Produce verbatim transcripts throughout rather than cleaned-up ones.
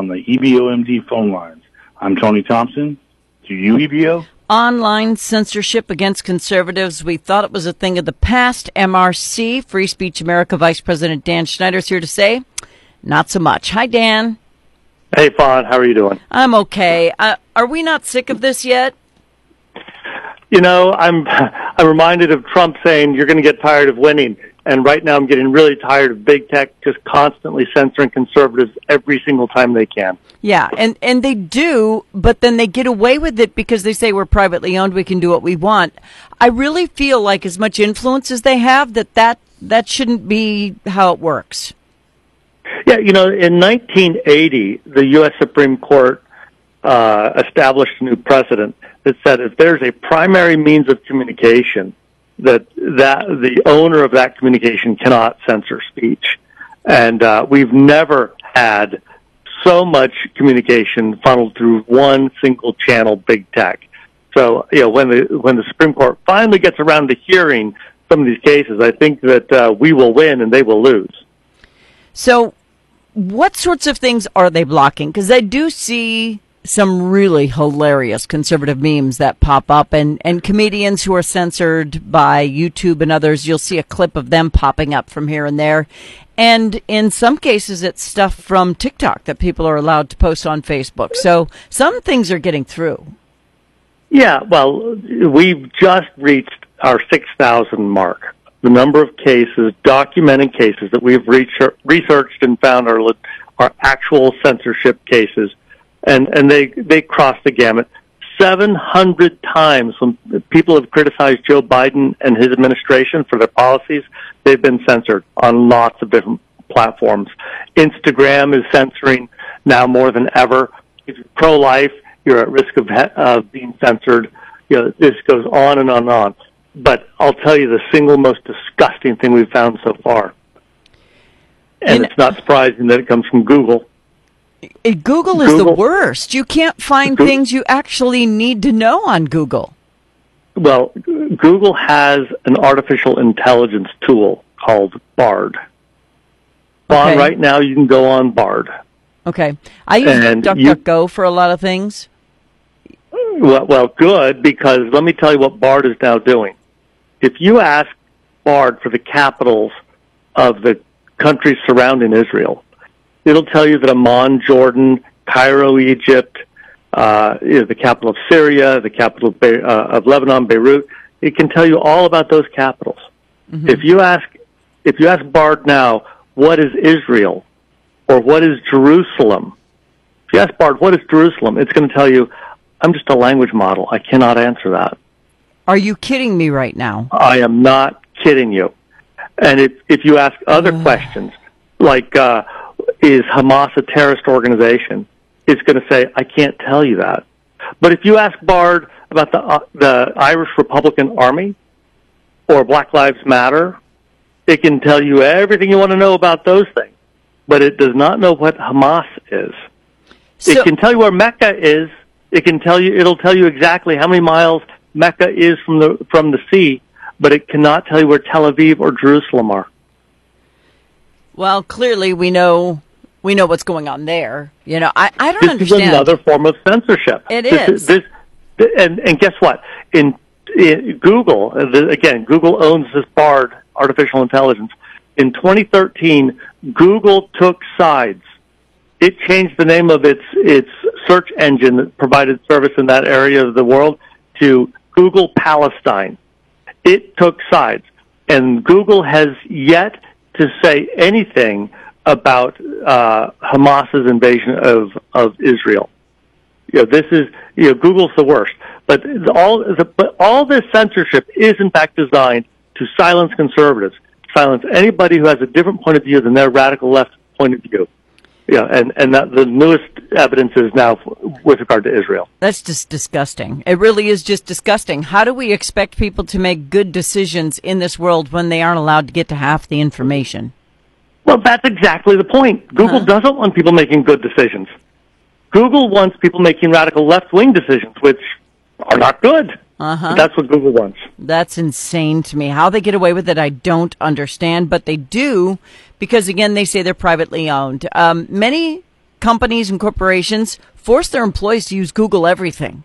on the E B O M D phone lines. I'm Tony Thompson. Do you E B O? Online censorship against conservatives. We thought it was a thing of the past. M R C, Free Speech America, Vice President Dan Schneider is here to say, not so much. Hi, Dan. Hey, Fawn. How are you doing? I'm okay. Uh, are we not sick of this yet? You know, I'm I'm reminded of Trump saying you're going to get tired of winning, and right now I'm getting really tired of big tech just constantly censoring conservatives every single time they can. Yeah, and, and they do, but then they get away with it because they say we're privately owned, we can do what we want. I really feel like as much influence as they have, that that, that shouldn't be how it works. Yeah, you know, in nineteen eighty, the U S Supreme Court uh, established a new precedent that said if there's a primary means of communication, that that the owner of that communication cannot censor speech. And uh, we've never had so much communication funneled through one single channel, big tech. So, you know, when the when the Supreme Court finally gets around to hearing some of these cases, I think that uh, we will win and they will lose. So what sorts of things are they blocking? Because I do see some really hilarious conservative memes that pop up, and, and comedians who are censored by YouTube and others. You'll see a clip of them popping up from here and there. And in some cases, it's stuff from TikTok that people are allowed to post on Facebook. So some things are getting through. Yeah, well, we've just reached our six thousand mark. The number of cases, documented cases, that we've researched and found are, are actual censorship cases. And, and they, they cross the gamut. seven hundred times when people have criticized Joe Biden and his administration for their policies, they've been censored on lots of different platforms. Instagram is censoring now more than ever. If you're pro-life, you're at risk of uh, being censored. You know, this goes on and on and on. But I'll tell you the single most disgusting thing we've found so far. And, and it's not surprising that it comes from Google. Google is Google. The worst. You can't find Google. Things you actually need to know on Google. Well, Google has an artificial intelligence tool called BARD. Okay. On right now, you can go on BARD. Okay. I use DuckDuckGo for a lot of things. Well, well, good, because let me tell you what BARD is now doing. If you ask BARD for the capitals of the countries surrounding Israel, it'll tell you that Amman, Jordan, Cairo, Egypt, uh, is the capital of Syria, the capital of, Be- uh, of Lebanon, Beirut. It can tell you all about those capitals. Mm-hmm. If you ask, if you ask BARD now, what is Israel, or what is Jerusalem? If you ask BARD, what is Jerusalem? It's going to tell you, I'm just a language model. I cannot answer that. Are you kidding me right now? I am not kidding you. And if if you ask other uh. questions, like, uh, is Hamas a terrorist organization? It's going to say, I can't tell you that. But if you ask BARD about the uh, the Irish Republican Army or Black Lives Matter, it can tell you everything you want to know about those things. But it does not know what Hamas is. So- it can tell you where Mecca is. It can tell you, it'll tell you exactly how many miles Mecca is from the from the sea, but it cannot tell you where Tel Aviv or Jerusalem are. Well, clearly we know we know what's going on there. You know, I, I don't this understand. This is another form of censorship. It this, is. This, this, and, and guess what? In, in Google, again, Google owns this BARD, artificial intelligence. In twenty thirteen, Google took sides. It changed the name of its its search engine that provided service in that area of the world to Google Palestine. It took sides, and Google has yet to say anything about uh, Hamas's invasion of of Israel. You know, this is you know, Google's the worst, but all the, but all this censorship is in fact designed to silence conservatives, silence anybody who has a different point of view than their radical left point of view. Yeah, and, and that the newest evidence is now with regard to Israel. That's just disgusting. It really is just disgusting. How do we expect people to make good decisions in this world when they aren't allowed to get to half the information? Well, that's exactly the point. Google huh. doesn't want people making good decisions. Google wants people making radical left-wing decisions, which are not good. Uh-huh. That's what Google wants. That's insane to me. How they get away with it, I don't understand, but they do because, again, they say they're privately owned. Um, many companies and corporations force their employees to use Google everything.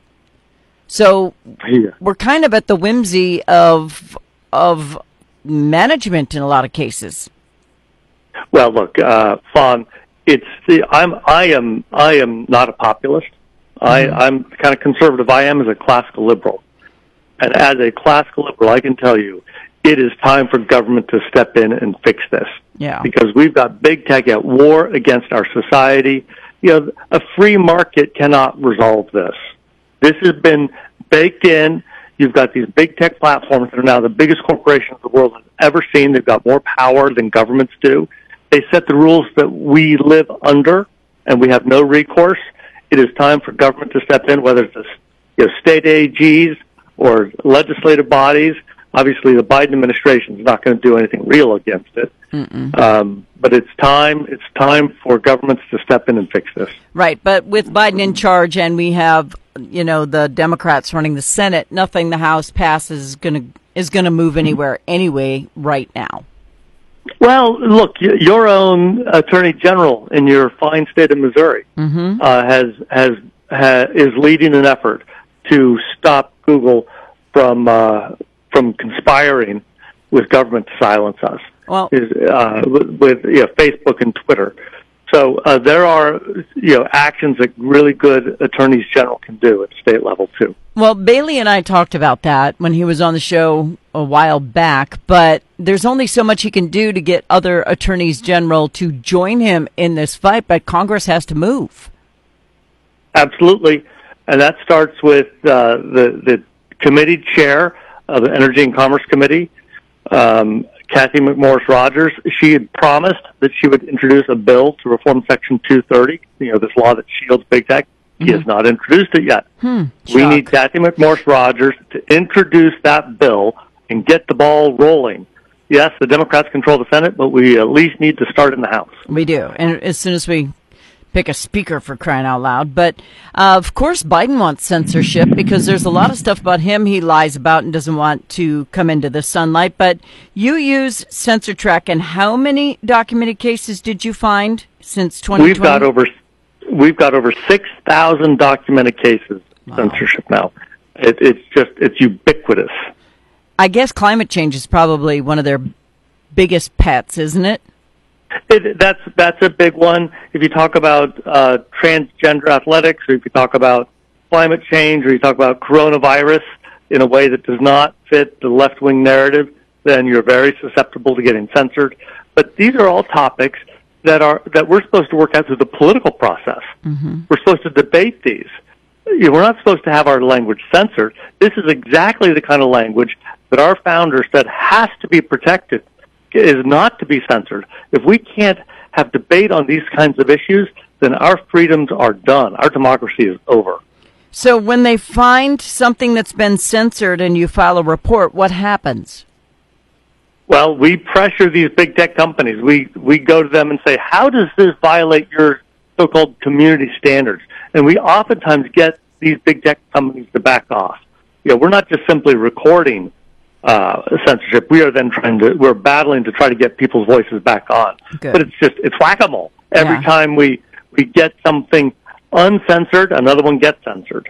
So yeah. we're kind of at the whimsy of of management in a lot of cases. Well, look, uh, Fawn, it's the I'm I am I am not a populist. Mm-hmm. I, I'm the kind of conservative I am as a classical liberal, and as a classical liberal, I can tell you, it is time for government to step in and fix this. Yeah, because we've got big tech at war against our society. You know, a free market cannot resolve this. This has been baked in. You've got these big tech platforms that are now the biggest corporations the world has ever seen. They've got more power than governments do. They set the rules that we live under, and we have no recourse. It is time for government to step in, whether it's a, you know, state A Gs or legislative bodies. Obviously, the Biden administration is not going to do anything real against it. Um, but it's time it's time for governments to step in and fix this. Right, but with Biden in charge, and we have, you know, the Democrats running the Senate, nothing the House passes is going to is going to move anywhere anyway right now. Well, look, your own Attorney General in your fine state of Missouri mm-hmm. uh, has, has has is leading an effort to stop Google from uh, from conspiring with government to silence us. Well, is, uh, with you know, Facebook and Twitter. So uh, there are you know actions that really good attorneys general can do at state level too. Well, Bailey and I talked about that when he was on the show a while back, but there's only so much he can do to get other attorneys general to join him in this fight, but Congress has to move. Absolutely. And that starts with uh, the, the committee chair of the Energy and Commerce Committee, um, Kathy McMorris Rogers. She had promised that she would introduce a bill to reform Section two thirty, you know, this law that shields big tech. Mm-hmm. She has not introduced it yet. Hmm, we need Kathy McMorris Rogers to introduce that bill and get the ball rolling. Yes, the Democrats control the Senate, but we at least need to start in the House. We do, and as soon as we pick a speaker, for crying out loud. But, uh, of course, Biden wants censorship because there's a lot of stuff about him he lies about and doesn't want to come into the sunlight. But you use CensorTrack, and how many documented cases did you find since twenty twenty? We've got over, we've got over six thousand documented cases wow. censorship now. It, it's just, it's ubiquitous. I guess climate change is probably one of their biggest pets, isn't it? It, that's that's a big one. If you talk about uh, transgender athletics, or if you talk about climate change, or you talk about coronavirus in a way that does not fit the left-wing narrative, then you're very susceptible to getting censored. But these are all topics that are that we're supposed to work out through the political process. Mm-hmm. We're supposed to debate these. You know, we're not supposed to have our language censored. This is exactly the kind of language that our founders said has to be protected. Is not to be censored. If we can't have debate on these kinds of issues, then our freedoms are done. Our democracy is over. So when they find something that's been censored and you file a report, what happens? Well, we pressure these big tech companies. We we go to them and say, how does this violate your so-called community standards? And we oftentimes get these big tech companies to back off. You know, we're not just simply recording Uh, censorship. We are then trying to, we're battling to try to get people's voices back on. Good. But it's just, it's whack-a-mole. Every yeah. time we, we get something uncensored, another one gets censored.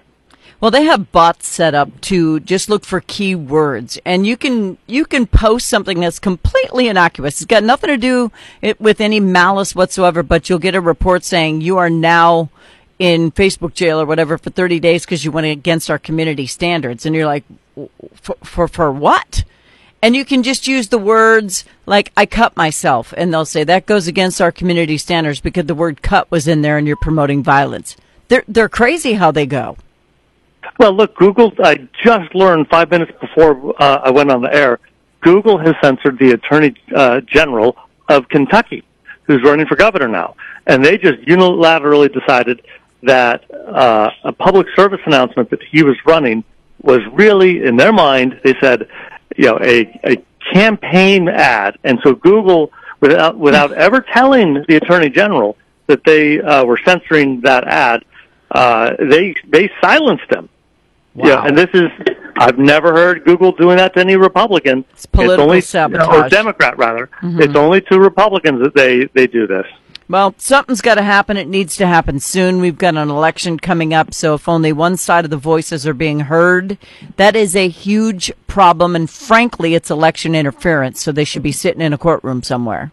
Well, they have bots set up to just look for keywords, and you can you can post something that's completely innocuous. It's got nothing to do it, with any malice whatsoever, but you'll get a report saying you are now in Facebook jail or whatever for thirty days because you went against our community standards. And you're like, For, for for what? And you can just use the words like I cut myself, and they'll say that goes against our community standards because the word cut was in there and you're promoting violence. They're, they're crazy how they go. Well, look, Google, I just learned five minutes before uh, I went on the air, Google has censored the Attorney uh, General of Kentucky, who's running for governor now. And they just unilaterally decided that uh, a public service announcement that he was running was really, in their mind, they said, you know, a, a campaign ad. And so Google, without without ever telling the Attorney General that they uh, were censoring that ad, uh, they they silenced him. Wow. Yeah, and this is, I've never heard Google doing that to any Republican. It's political it's only, sabotage. Or Democrat, rather. Mm-hmm. It's only to Republicans that they, they do this. Well, something's got to happen. It needs to happen soon. We've got an election coming up, so if only one side of the voices are being heard, that is a huge problem, and frankly, it's election interference, so they should be sitting in a courtroom somewhere.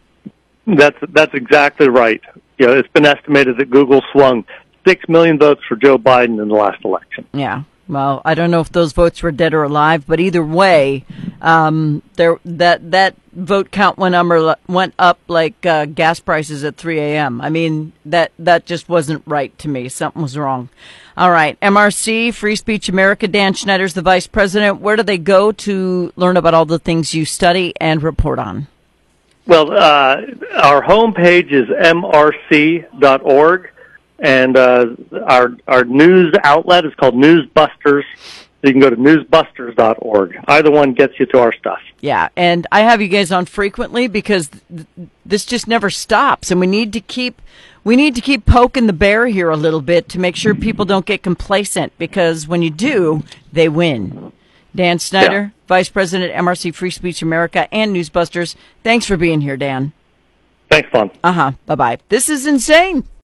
That's that's exactly right. You know, it's been estimated that Google swung six million votes for Joe Biden in the last election. Yeah. Well, I don't know if those votes were dead or alive, but either way, um, there that that vote count went up, went up like uh, gas prices at three a.m. I mean, that, that just wasn't right to me. Something was wrong. All right. M R C, Free Speech America, Dan Schneider's the vice president. Where do they go to learn about all the things you study and report on? Well, uh, our homepage is M R C dot org. And uh, our our news outlet is called Newsbusters. You can go to newsbusters dot org. Either one gets you to our stuff. Yeah, and I have you guys on frequently because th- this just never stops, and we need to keep we need to keep poking the bear here a little bit to make sure people don't get complacent, because when you do, they win. Dan Schneider, yeah. Vice President, M R C Free Speech America, and Newsbusters. Thanks for being here, Dan. Thanks, Vaughn. Uh huh. Bye bye. This is insane.